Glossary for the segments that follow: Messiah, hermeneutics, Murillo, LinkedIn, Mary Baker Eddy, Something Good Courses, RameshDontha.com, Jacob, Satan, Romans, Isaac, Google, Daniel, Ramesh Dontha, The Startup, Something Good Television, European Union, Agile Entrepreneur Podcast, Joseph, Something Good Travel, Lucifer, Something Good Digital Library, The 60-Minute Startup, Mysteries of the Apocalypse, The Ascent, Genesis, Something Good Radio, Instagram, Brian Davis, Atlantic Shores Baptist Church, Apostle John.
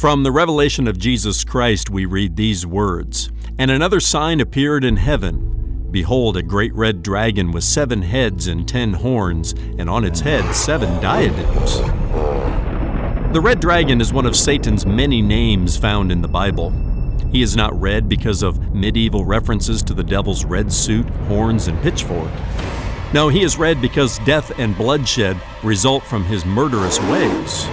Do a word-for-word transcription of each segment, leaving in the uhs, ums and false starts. From the revelation of Jesus Christ, we read these words, "And another sign appeared in heaven. Behold, a great red dragon with seven heads and ten horns, and on its head seven diadems." The red dragon is one of Satan's many names found in the Bible. He is not red because of medieval references to the devil's red suit, horns, and pitchfork. No, he is red because death and bloodshed result from his murderous ways.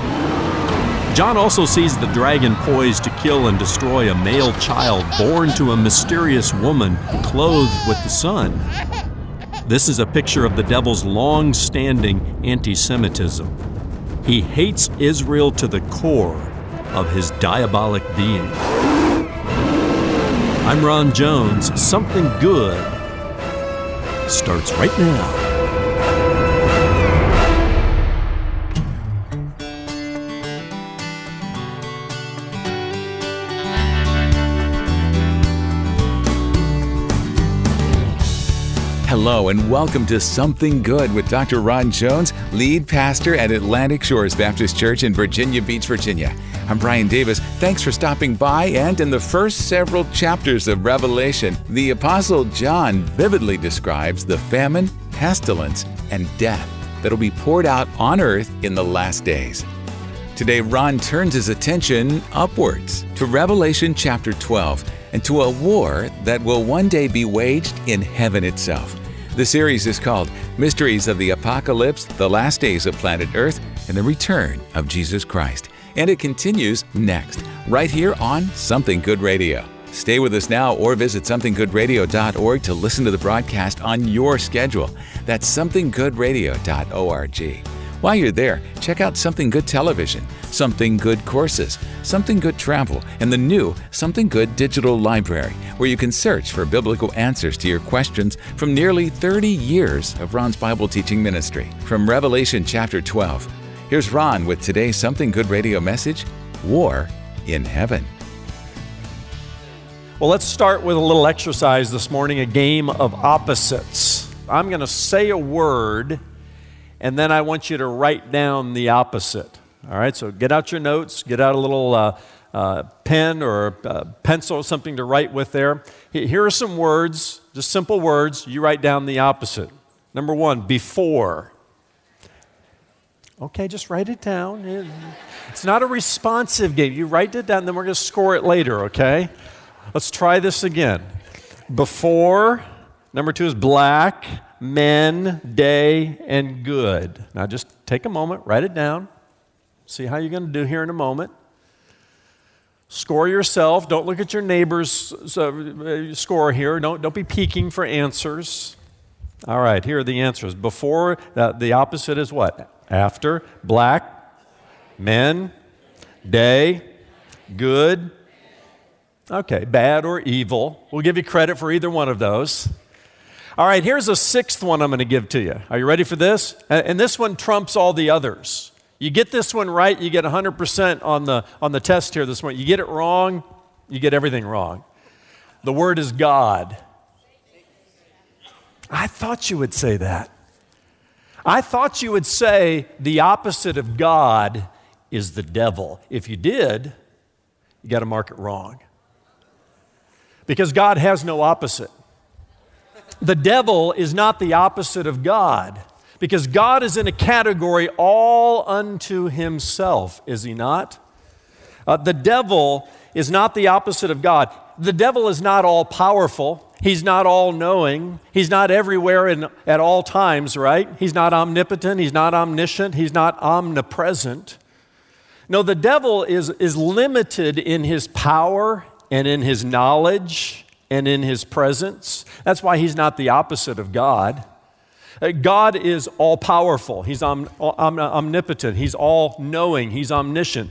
John also sees the dragon poised to kill and destroy a male child born to a mysterious woman clothed with the sun. This is a picture of the devil's long-standing anti-Semitism. He hates Israel to the core of his diabolic being. I'm Ron Jones. Something Good starts right now. Hello and welcome to Something Good with Doctor Ron Jones, lead pastor at Atlantic Shores Baptist Church in Virginia Beach, Virginia. I'm Brian Davis. Thanks for stopping by. And in the first several chapters of Revelation, the Apostle John vividly describes the famine, pestilence, and death that'll be poured out on earth in the last days. Today, Ron turns his attention upwards to Revelation chapter twelve and to a war that will one day be waged in heaven itself. The series is called Mysteries of the Apocalypse, The Last Days of Planet Earth, and the Return of Jesus Christ. And it continues next, right here on Something Good Radio. Stay with us now or visit something good radio dot org to listen to the broadcast on your schedule. That's something good radio dot org. While you're there, check out Something Good Television, Something Good Courses, Something Good Travel, and the new Something Good Digital Library, where you can search for biblical answers to your questions from nearly thirty years of Ron's Bible teaching ministry. From Revelation chapter twelve, here's Ron with today's Something Good Radio message, War in Heaven. Well, let's start with a little exercise this morning, a game of opposites. I'm going to say a word, and then I want you to write down the opposite. All right, so get out your notes, get out a little uh, uh, pen or uh, pencil, something to write with there. Here are some words, just simple words. You write down the opposite. Number one, before. Okay, just write it down. It's not a responsive game. You write it down, then we're going to score it later, okay? Let's try this again. Before, number two is black, men, day, and good. Now just take a moment, write it down. See how you're going to do here in a moment. Score yourself. Don't look at your neighbor's score here. Don't, don't be peeking for answers. All right, here are the answers. Before, uh, the opposite is what? After, black, men, day, good, okay, bad or evil. We'll give you credit for either one of those. All right, here's a sixth one I'm going to give to you. Are you ready for this? And this one trumps all the others. You get this one right, you get one hundred percent on the on the test here this morning. You get it wrong, you get everything wrong. The word is God. I thought you would say that. I thought you would say the opposite of God is the devil. If you did, you got to mark it wrong. Because God has no opposite. The devil is not the opposite of God. Because God is in a category all unto himself, is he not? Uh, the devil is not the opposite of God. The devil is not all-powerful. He's not all-knowing. He's not everywhere and at all times, right? He's not omnipotent. He's not omniscient. He's not omnipresent. No, the devil is, is limited in his power and in his knowledge and in his presence. That's why he's not the opposite of God. God is all-powerful. He's om, om, omnipotent. He's all-knowing. He's omniscient.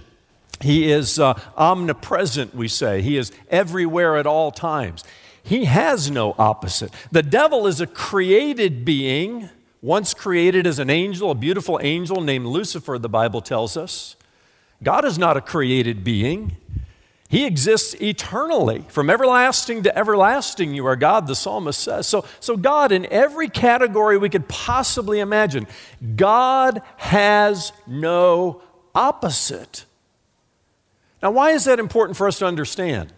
He is uh, omnipresent, we say. He is everywhere at all times. He has no opposite. The devil is a created being, once created as an angel, a beautiful angel named Lucifer, the Bible tells us. God is not a created being. He exists eternally. From everlasting to everlasting, you are God, the psalmist says. So, so God, in every category we could possibly imagine, God has no opposite. Now, why is that important for us to understand?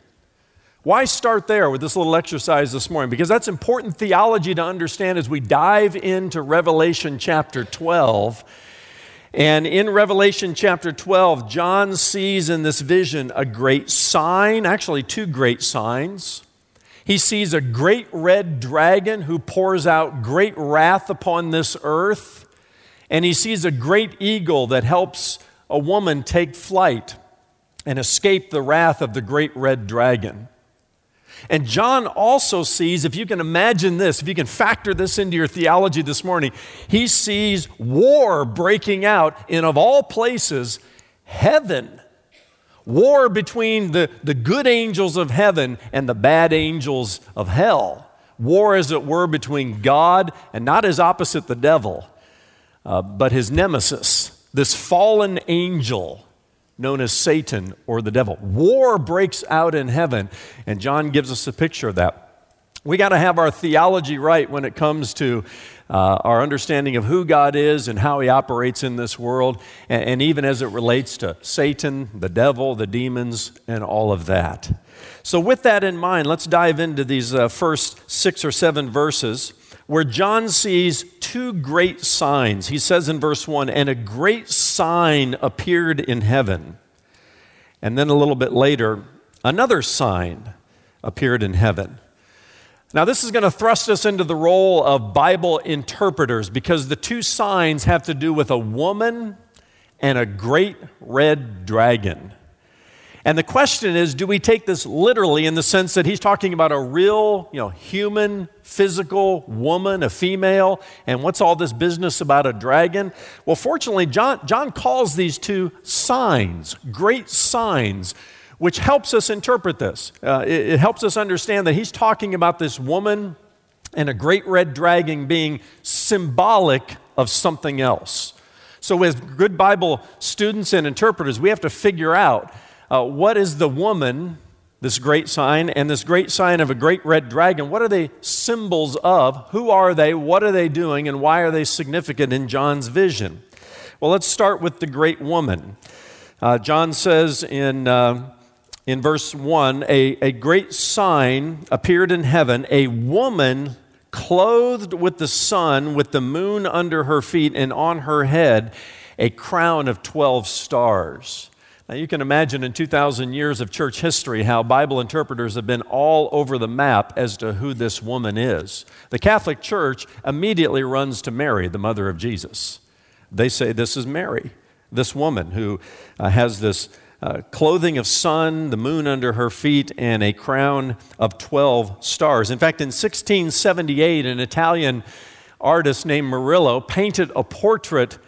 Why start there with this little exercise this morning? Because that's important theology to understand as we dive into Revelation chapter twelve. And in Revelation chapter twelve, John sees in this vision a great sign, actually two great signs. He sees a great red dragon who pours out great wrath upon this earth. And he sees a great eagle that helps a woman take flight and escape the wrath of the great red dragon. And John also sees, if you can imagine this, if you can factor this into your theology this morning, he sees war breaking out in, of all places, heaven. War between the, the good angels of heaven and the bad angels of hell. War, as it were, between God and not his opposite, the devil, uh, but his nemesis, this fallen angel known as Satan or the devil. War breaks out in heaven, and John gives us a picture of that. We got to have our theology right when it comes to uh, our understanding of who God is and how he operates in this world, and, and even as it relates to Satan, the devil, the demons, and all of that. So with that in mind, let's dive into these uh, first six or seven verses where John sees two great signs. He says in verse one, and a great sign appeared in heaven. And then a little bit later, another sign appeared in heaven. Now this is going to thrust us into the role of Bible interpreters because the two signs have to do with a woman and a great red dragon. And the question is, do we take this literally in the sense that he's talking about a real, you know, human, physical woman, a female, and what's all this business about a dragon? Well, fortunately, John, John calls these two signs, great signs, which helps us interpret this. Uh, it, it helps us understand that he's talking about this woman and a great red dragon being symbolic of something else. So as good Bible students and interpreters, we have to figure out Uh, what is the woman, this great sign, and this great sign of a great red dragon? What are they symbols of? Who are they? What are they doing? And why are they significant in John's vision? Well, let's start with the great woman. Uh, John says in uh, in verse one, a, a great sign appeared in heaven, a woman clothed with the sun, with the moon under her feet, and on her head a crown of twelve stars. Now, you can imagine in two thousand years of church history how Bible interpreters have been all over the map as to who this woman is. The Catholic Church immediately runs to Mary, the mother of Jesus. They say this is Mary, this woman who uh, has this uh, clothing of sun, the moon under her feet, and a crown of twelve stars. In fact, in sixteen seventy-eight, an Italian artist named Murillo painted a portrait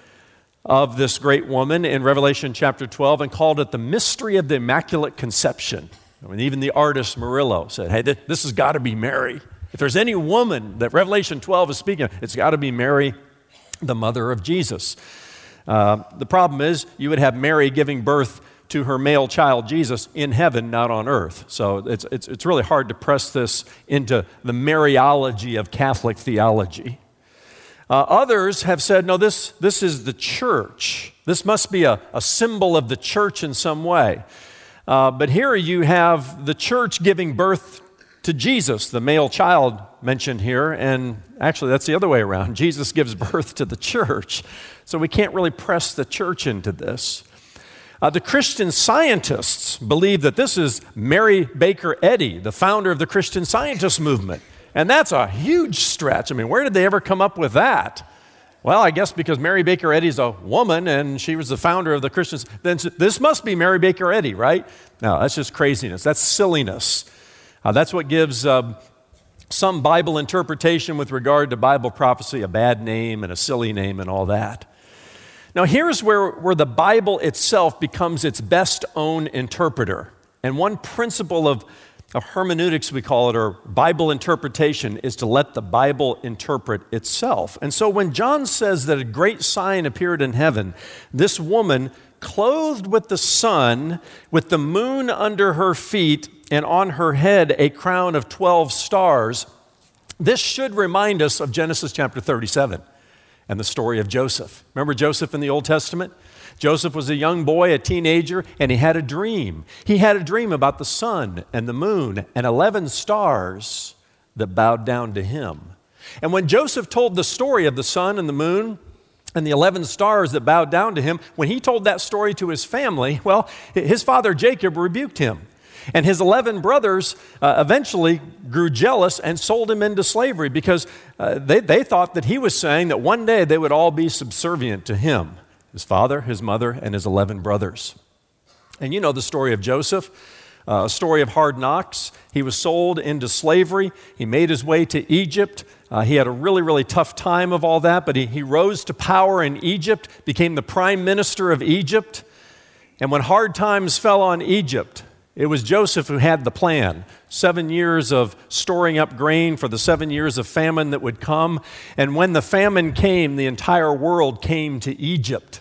of this great woman in Revelation chapter twelve and called it the mystery of the Immaculate Conception. I mean, even the artist Murillo said, hey, th- this has got to be Mary. If there's any woman that Revelation twelve is speaking of, it's got to be Mary, the mother of Jesus. Uh, the problem is you would have Mary giving birth to her male child Jesus in heaven, not on earth. So it's it's, it's really hard to press this into the Mariology of Catholic theology. Uh, others have said, no, this, this is the church. This must be a, a symbol of the church in some way. Uh, but here you have the church giving birth to Jesus, the male child mentioned here. And actually, that's the other way around. Jesus gives birth to the church. So we can't really press the church into this. Uh, the Christian Scientists believe that this is Mary Baker Eddy, the founder of the Christian Scientist movement. And that's a huge stretch. I mean, where did they ever come up with that? Well, I guess because Mary Baker Eddy's a woman and she was the founder of the Christians, then this must be Mary Baker Eddy, right? No, that's just craziness. That's silliness. Uh, that's what gives uh, some Bible interpretation with regard to Bible prophecy a bad name and a silly name and all that. Now, here's where, where the Bible itself becomes its best own interpreter. And one principle of Of hermeneutics, we call it, or Bible interpretation, is to let the Bible interpret itself. And so when John says that a great sign appeared in heaven, this woman clothed with the sun, with the moon under her feet, and on her head a crown of twelve stars, this should remind us of Genesis chapter thirty-seven and the story of Joseph. Remember Joseph in the Old Testament? Joseph was a young boy, a teenager, and he had a dream. He had a dream about the sun and the moon and eleven stars that bowed down to him. And when Joseph told the story of the sun and the moon and the eleven stars that bowed down to him, when he told that story to his family, well, his father Jacob rebuked him. And his eleven brothers uh, eventually grew jealous and sold him into slavery because uh, they, they thought that he was saying that one day they would all be subservient to him, his father, his mother, and his eleven brothers. And you know the story of Joseph, uh, a story of hard knocks. He was sold into slavery. He made his way to Egypt. Uh, he had a really, really tough time of all that, but he, he rose to power in Egypt, became the prime minister of Egypt. And when hard times fell on Egypt, it was Joseph who had the plan, seven years of storing up grain for the seven years of famine that would come. And when the famine came, the entire world came to Egypt.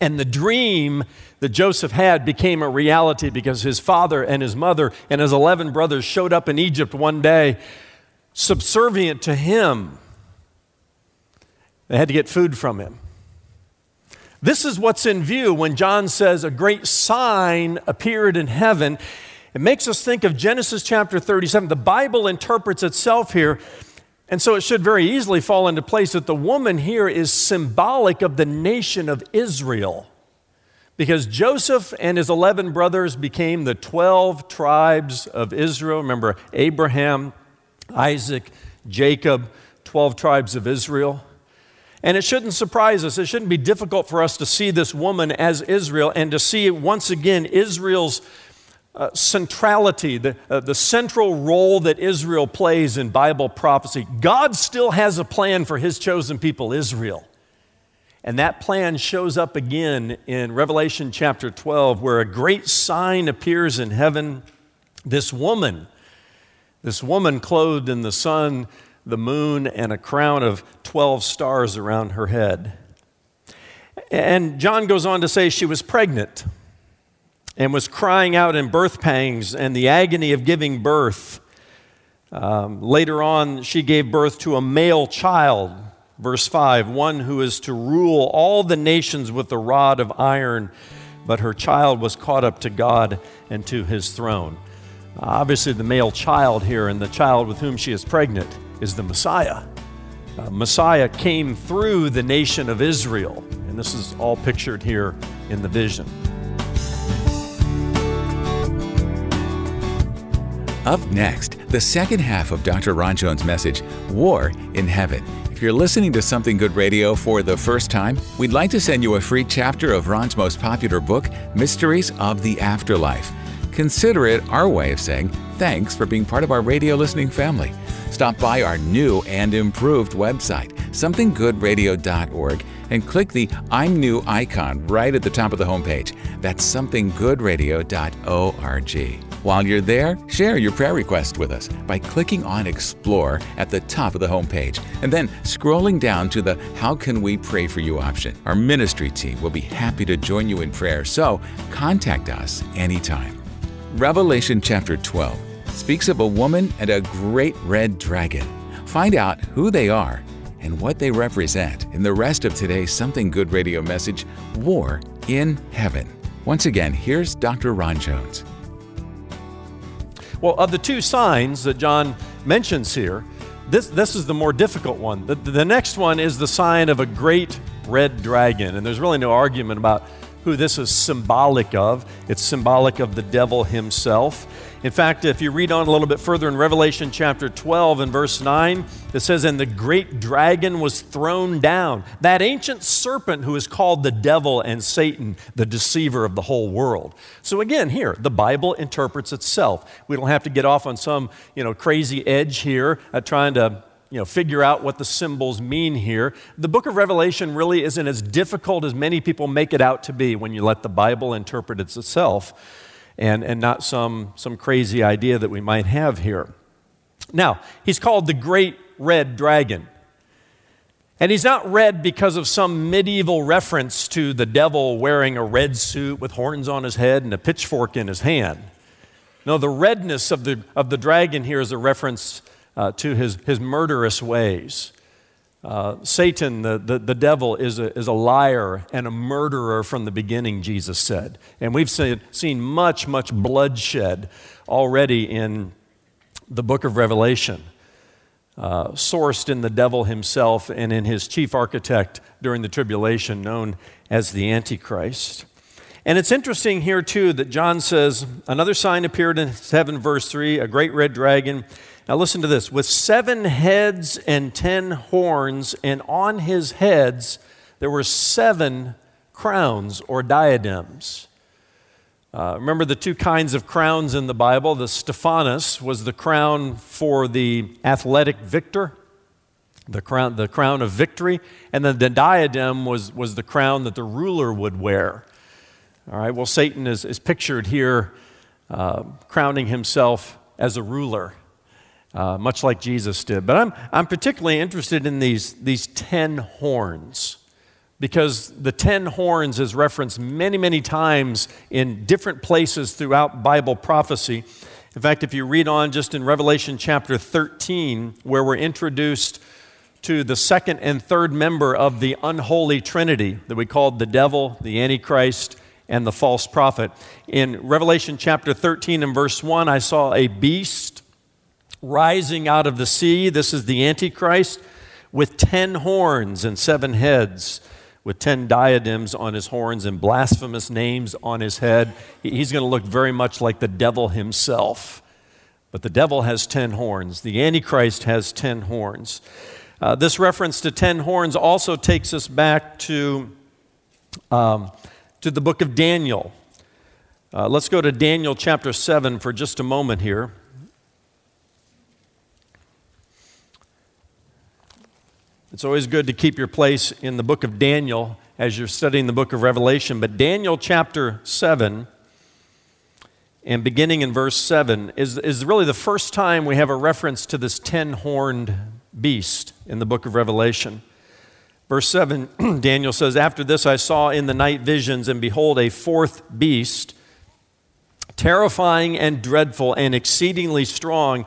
And the dream that Joseph had became a reality because his father and his mother and his eleven brothers showed up in Egypt one day, subservient to him. They had to get food from him. This is what's in view when John says a great sign appeared in heaven. It makes us think of Genesis chapter thirty-seven. The Bible interprets itself here, and so it should very easily fall into place that the woman here is symbolic of the nation of Israel, because Joseph and his eleven brothers became the twelve tribes of Israel. Remember, Abraham, Isaac, Jacob, twelve tribes of Israel. And it shouldn't surprise us. It shouldn't be difficult for us to see this woman as Israel and to see, once again, Israel's uh, centrality, the, uh, the central role that Israel plays in Bible prophecy. God still has a plan for his chosen people, Israel. And that plan shows up again in Revelation chapter twelve, where a great sign appears in heaven. This woman, this woman clothed in the sun, the moon, and a crown of twelve stars around her head. And John goes on to say she was pregnant and was crying out in birth pangs and the agony of giving birth. Um, later on, she gave birth to a male child, verse five, one who is to rule all the nations with the rod of iron, but her child was caught up to God and to his throne. Obviously, the male child here and the child with whom she is pregnant is the Messiah. Uh, Messiah came through the nation of Israel, and this is all pictured here in the vision. Up next, the second half of Doctor Ron Jones' message, War in Heaven. If you're listening to Something Good Radio for the first time, we'd like to send you a free chapter of Ron's most popular book, Mysteries of the Afterlife. Consider it our way of saying thanks for being part of our radio listening family. Stop by our new and improved website, something good radio dot org, and click the I'm New icon right at the top of the homepage. That's something good radio dot org. While you're there, share your prayer request with us by clicking on Explore at the top of the homepage and then scrolling down to the How Can We Pray For You option. Our ministry team will be happy to join you in prayer, so contact us anytime. Revelation chapter twelve speaks of a woman and a great red dragon. Find out who they are and what they represent in the rest of today's Something Good Radio message, War in Heaven. Once again, here's Doctor Ron Jones. Well, of the two signs that John mentions here, this, this is the more difficult one. The, the next one is the sign of a great red dragon, and there's really no argument about who this is symbolic of. It's symbolic of the devil himself. In fact, if you read on a little bit further in Revelation chapter twelve and verse nine, it says, "And the great dragon was thrown down, that ancient serpent who is called the devil and Satan, the deceiver of the whole world." So again, here, the Bible interprets itself. We don't have to get off on some, you know, crazy edge here at trying to, you know, figure out what the symbols mean here. The book of Revelation really isn't as difficult as many people make it out to be when you let the Bible interpret itself. And, and not some, some crazy idea that we might have here. Now, he's called the Great Red Dragon. And he's not red because of some medieval reference to the devil wearing a red suit with horns on his head and a pitchfork in his hand. No, the redness of the, of the dragon here is a reference uh, to his, his murderous ways. Uh, Satan, the, the, the devil, is a, is a liar and a murderer from the beginning, Jesus said. And we've seen, seen much, much bloodshed already in the book of Revelation, uh, sourced in the devil himself and in his chief architect during the tribulation, known as the Antichrist. And it's interesting here, too, that John says, another sign appeared in heaven, verse three, a great red dragon. Now listen to this. With seven heads and ten horns, and on his heads there were seven crowns or diadems. Uh, remember the two kinds of crowns in the Bible? The Stephanus was the crown for the athletic victor, the crown, the crown of victory. And then the diadem was, was the crown that the ruler would wear. All right, well, Satan is, is pictured here uh, crowning himself as a ruler, uh, much like Jesus did. But I'm I'm particularly interested in these, these ten horns, because the ten horns is referenced many, many times in different places throughout Bible prophecy. In fact, if you read on just in Revelation chapter thirteen, where we're introduced to the second and third member of the unholy trinity that we called the devil, the Antichrist, and the false prophet. In Revelation chapter thirteen and verse one, I saw a beast rising out of the sea. This is the Antichrist, with ten horns and seven heads, with ten diadems on his horns and blasphemous names on his head. He's going to look very much like the devil himself. But the devil has ten horns. The Antichrist has ten horns. Uh, this reference to ten horns also takes us back to... Um, to the book of Daniel. Uh, let's go to Daniel chapter seven for just a moment here. It's always good to keep your place in the book of Daniel as you're studying the book of Revelation, but Daniel chapter seven, and beginning in verse seven, is, is really the first time we have a reference to this ten-horned beast in the book of Revelation. Verse seven, Daniel says, "After this I saw in the night visions, and behold, a fourth beast, terrifying and dreadful and exceedingly strong.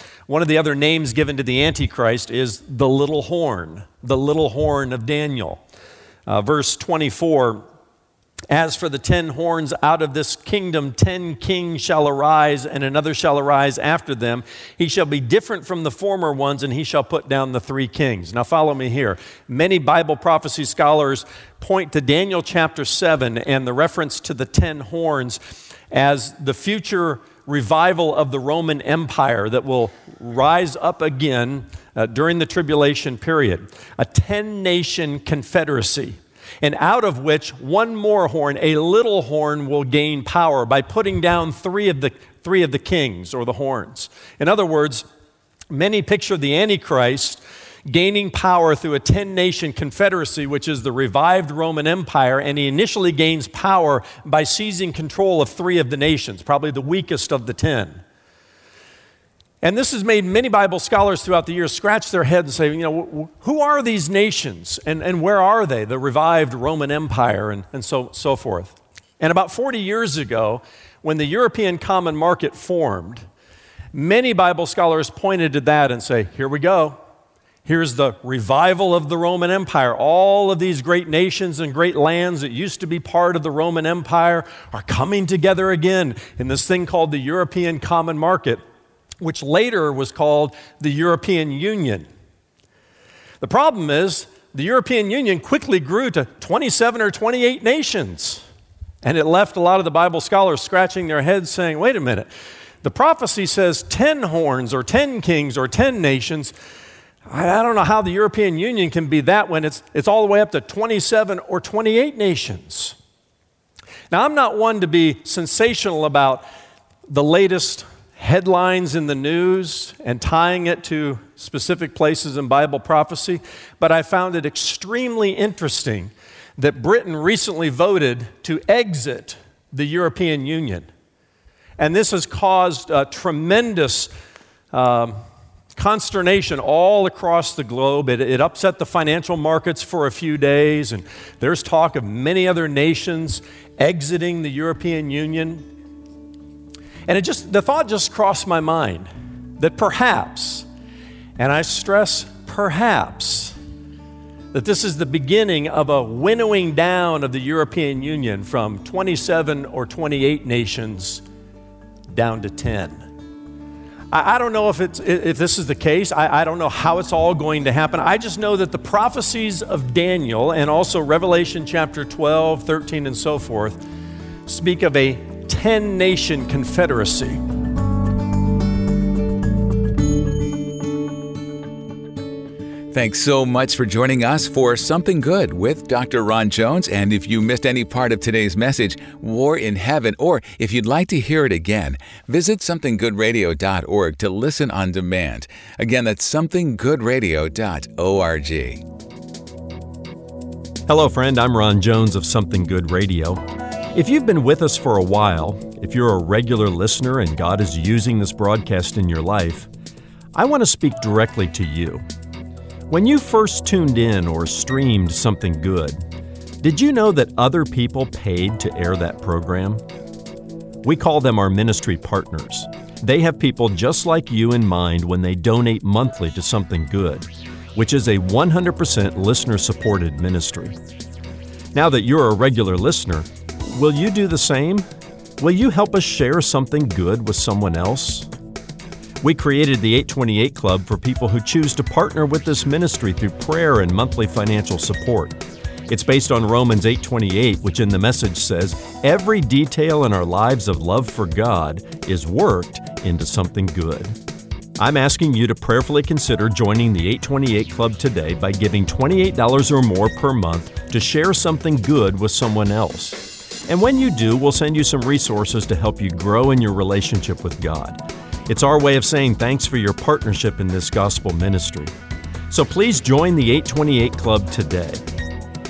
One of the other names given to the Antichrist is the little horn, the little horn of Daniel. Uh, verse twenty-four, "As for the ten horns, out of this kingdom ten kings shall arise, and another shall arise after them. He shall be different from the former ones, and he shall put down the three kings." Now follow me here. Many Bible prophecy scholars point to Daniel chapter seven and the reference to the ten horns as the future revival of the Roman Empire that will rise up again uh, during the tribulation period. A ten-nation confederacy, and out of which one more horn, a little horn, will gain power by putting down three of the three of the kings or the horns. In other words, many picture the Antichrist gaining power through a ten-nation confederacy, which is the revived Roman Empire, and he initially gains power by seizing control of three of the nations, probably the weakest of the ten. And this has made many Bible scholars throughout the years scratch their head and say, you know, who are these nations and, and where are they? The revived Roman Empire and, and so, so forth. And about forty years ago, when the European Common Market formed, many Bible scholars pointed to that and say, here we go. Here's the revival of the Roman Empire. All of these great nations and great lands that used to be part of the Roman Empire are coming together again in this thing called the European Common Market, which later was called the European Union. The problem is the European Union quickly grew to twenty-seven or twenty-eight nations, and it left a lot of the Bible scholars scratching their heads saying, wait a minute, the prophecy says ten horns or ten kings or ten nations. I don't know how the European Union can be that when it's, it's all the way up to twenty-seven or twenty-eight nations. Now, I'm not one to be sensational about the latest headlines in the news and tying it to specific places in Bible prophecy, but I found it extremely interesting that Britain recently voted to exit the European Union. And this has caused a tremendous um, consternation all across the globe. It, it upset the financial markets for a few days, and there's talk of many other nations exiting the European Union. And it just, the thought just crossed my mind that perhaps, and I stress perhaps, that this is the beginning of a winnowing down of the European Union from twenty-seven or twenty-eight nations down to ten. I, I don't know if it's if this is the case. I, I don't know how it's all going to happen. I just know that the prophecies of Daniel and also Revelation chapter twelve, thirteen, and so forth speak of a ten-nation confederacy. Thanks so much for joining us for Something Good with Doctor Ron Jones. And if you missed any part of today's message, War in Heaven, or if you'd like to hear it again, visit something good radio dot org to listen on demand. Again, that's something good radio dot org. Hello, friend. I'm Ron Jones of Something Good Radio. If you've been with us for a while, if you're a regular listener and God is using this broadcast in your life, I want to speak directly to you. When you first tuned in or streamed Something Good, did you know that other people paid to air that program? We call them our ministry partners. They have people just like you in mind when they donate monthly to Something Good, which is a one hundred percent listener-supported ministry. Now that you're a regular listener, will you do the same? Will you help us share Something Good with someone else? We created the eight twenty-eight Club for people who choose to partner with this ministry through prayer and monthly financial support. It's based on Romans eight twenty-eight, which in the message says, "Every detail in our lives of love for God is worked into something good." I'm asking you to prayerfully consider joining the eight twenty-eight Club today by giving twenty-eight dollars or more per month to share Something Good with someone else. And when you do, we'll send you some resources to help you grow in your relationship with God. It's our way of saying thanks for your partnership in this gospel ministry. So please join the eight twenty-eight Club today.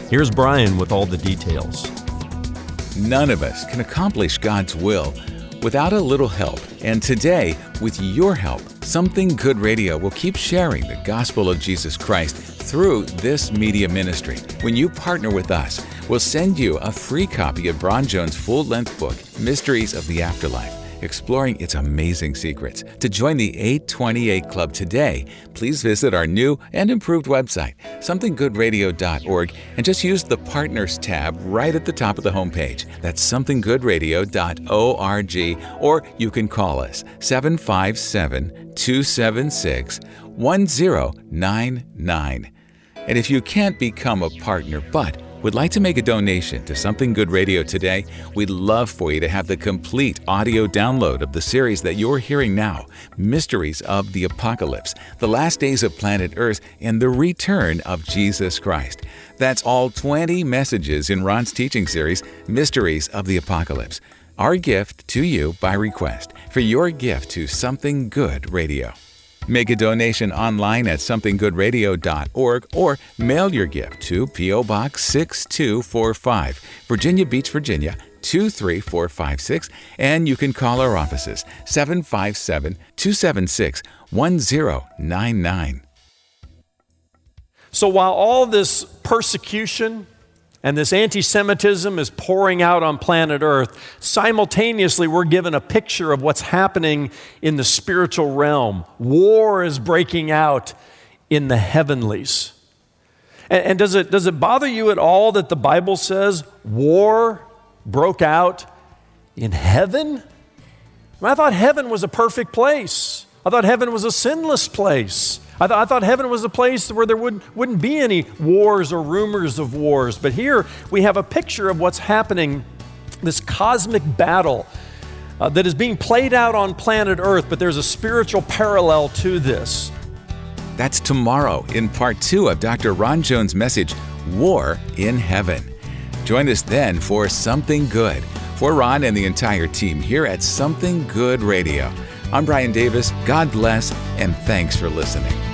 Here's Brian with all the details. None of us can accomplish God's will without a little help. And today, with your help, Something Good Radio will keep sharing the gospel of Jesus Christ through this media ministry. When you partner with us, we'll send you a free copy of Ron Jones' full-length book, Mysteries of the Afterlife, exploring its amazing secrets. To join the eight twenty-eight Club today, please visit our new and improved website, something good radio dot org, and just use the Partners tab right at the top of the homepage. That's something good radio dot org, or you can call us seven five seven, two seven six, one zero nine nine. And if you can't become a partner, but would like to make a donation to Something Good Radio today, we'd love for you to have the complete audio download of the series that you're hearing now, Mysteries of the Apocalypse, the Last Days of Planet Earth, and the Return of Jesus Christ. That's all twenty messages in Ron's teaching series, Mysteries of the Apocalypse. Our gift to you by request for your gift to Something Good Radio. Make a donation online at something good radio dot org or mail your gift to P O. Box six two four five, Virginia Beach, Virginia two three four five six, and you can call our offices seven five seven, two seven six, one zero nine nine. So while all this persecution and this anti-Semitism is pouring out on planet Earth, simultaneously, we're given a picture of what's happening in the spiritual realm. War is breaking out in the heavenlies. And, and does it, does it bother you at all that the Bible says war broke out in heaven? I mean, I thought heaven was a perfect place. I thought heaven was a sinless place. I, th- I thought heaven was a place where there wouldn't, wouldn't be any wars or rumors of wars. But here we have a picture of what's happening, this cosmic battle uh, that is being played out on planet Earth, but there's a spiritual parallel to this. That's tomorrow in part two of Doctor Ron Jones' message, War in Heaven. Join us then for Something Good. For Ron and the entire team here at Something Good Radio, I'm Brian Davis. God bless, and thanks for listening.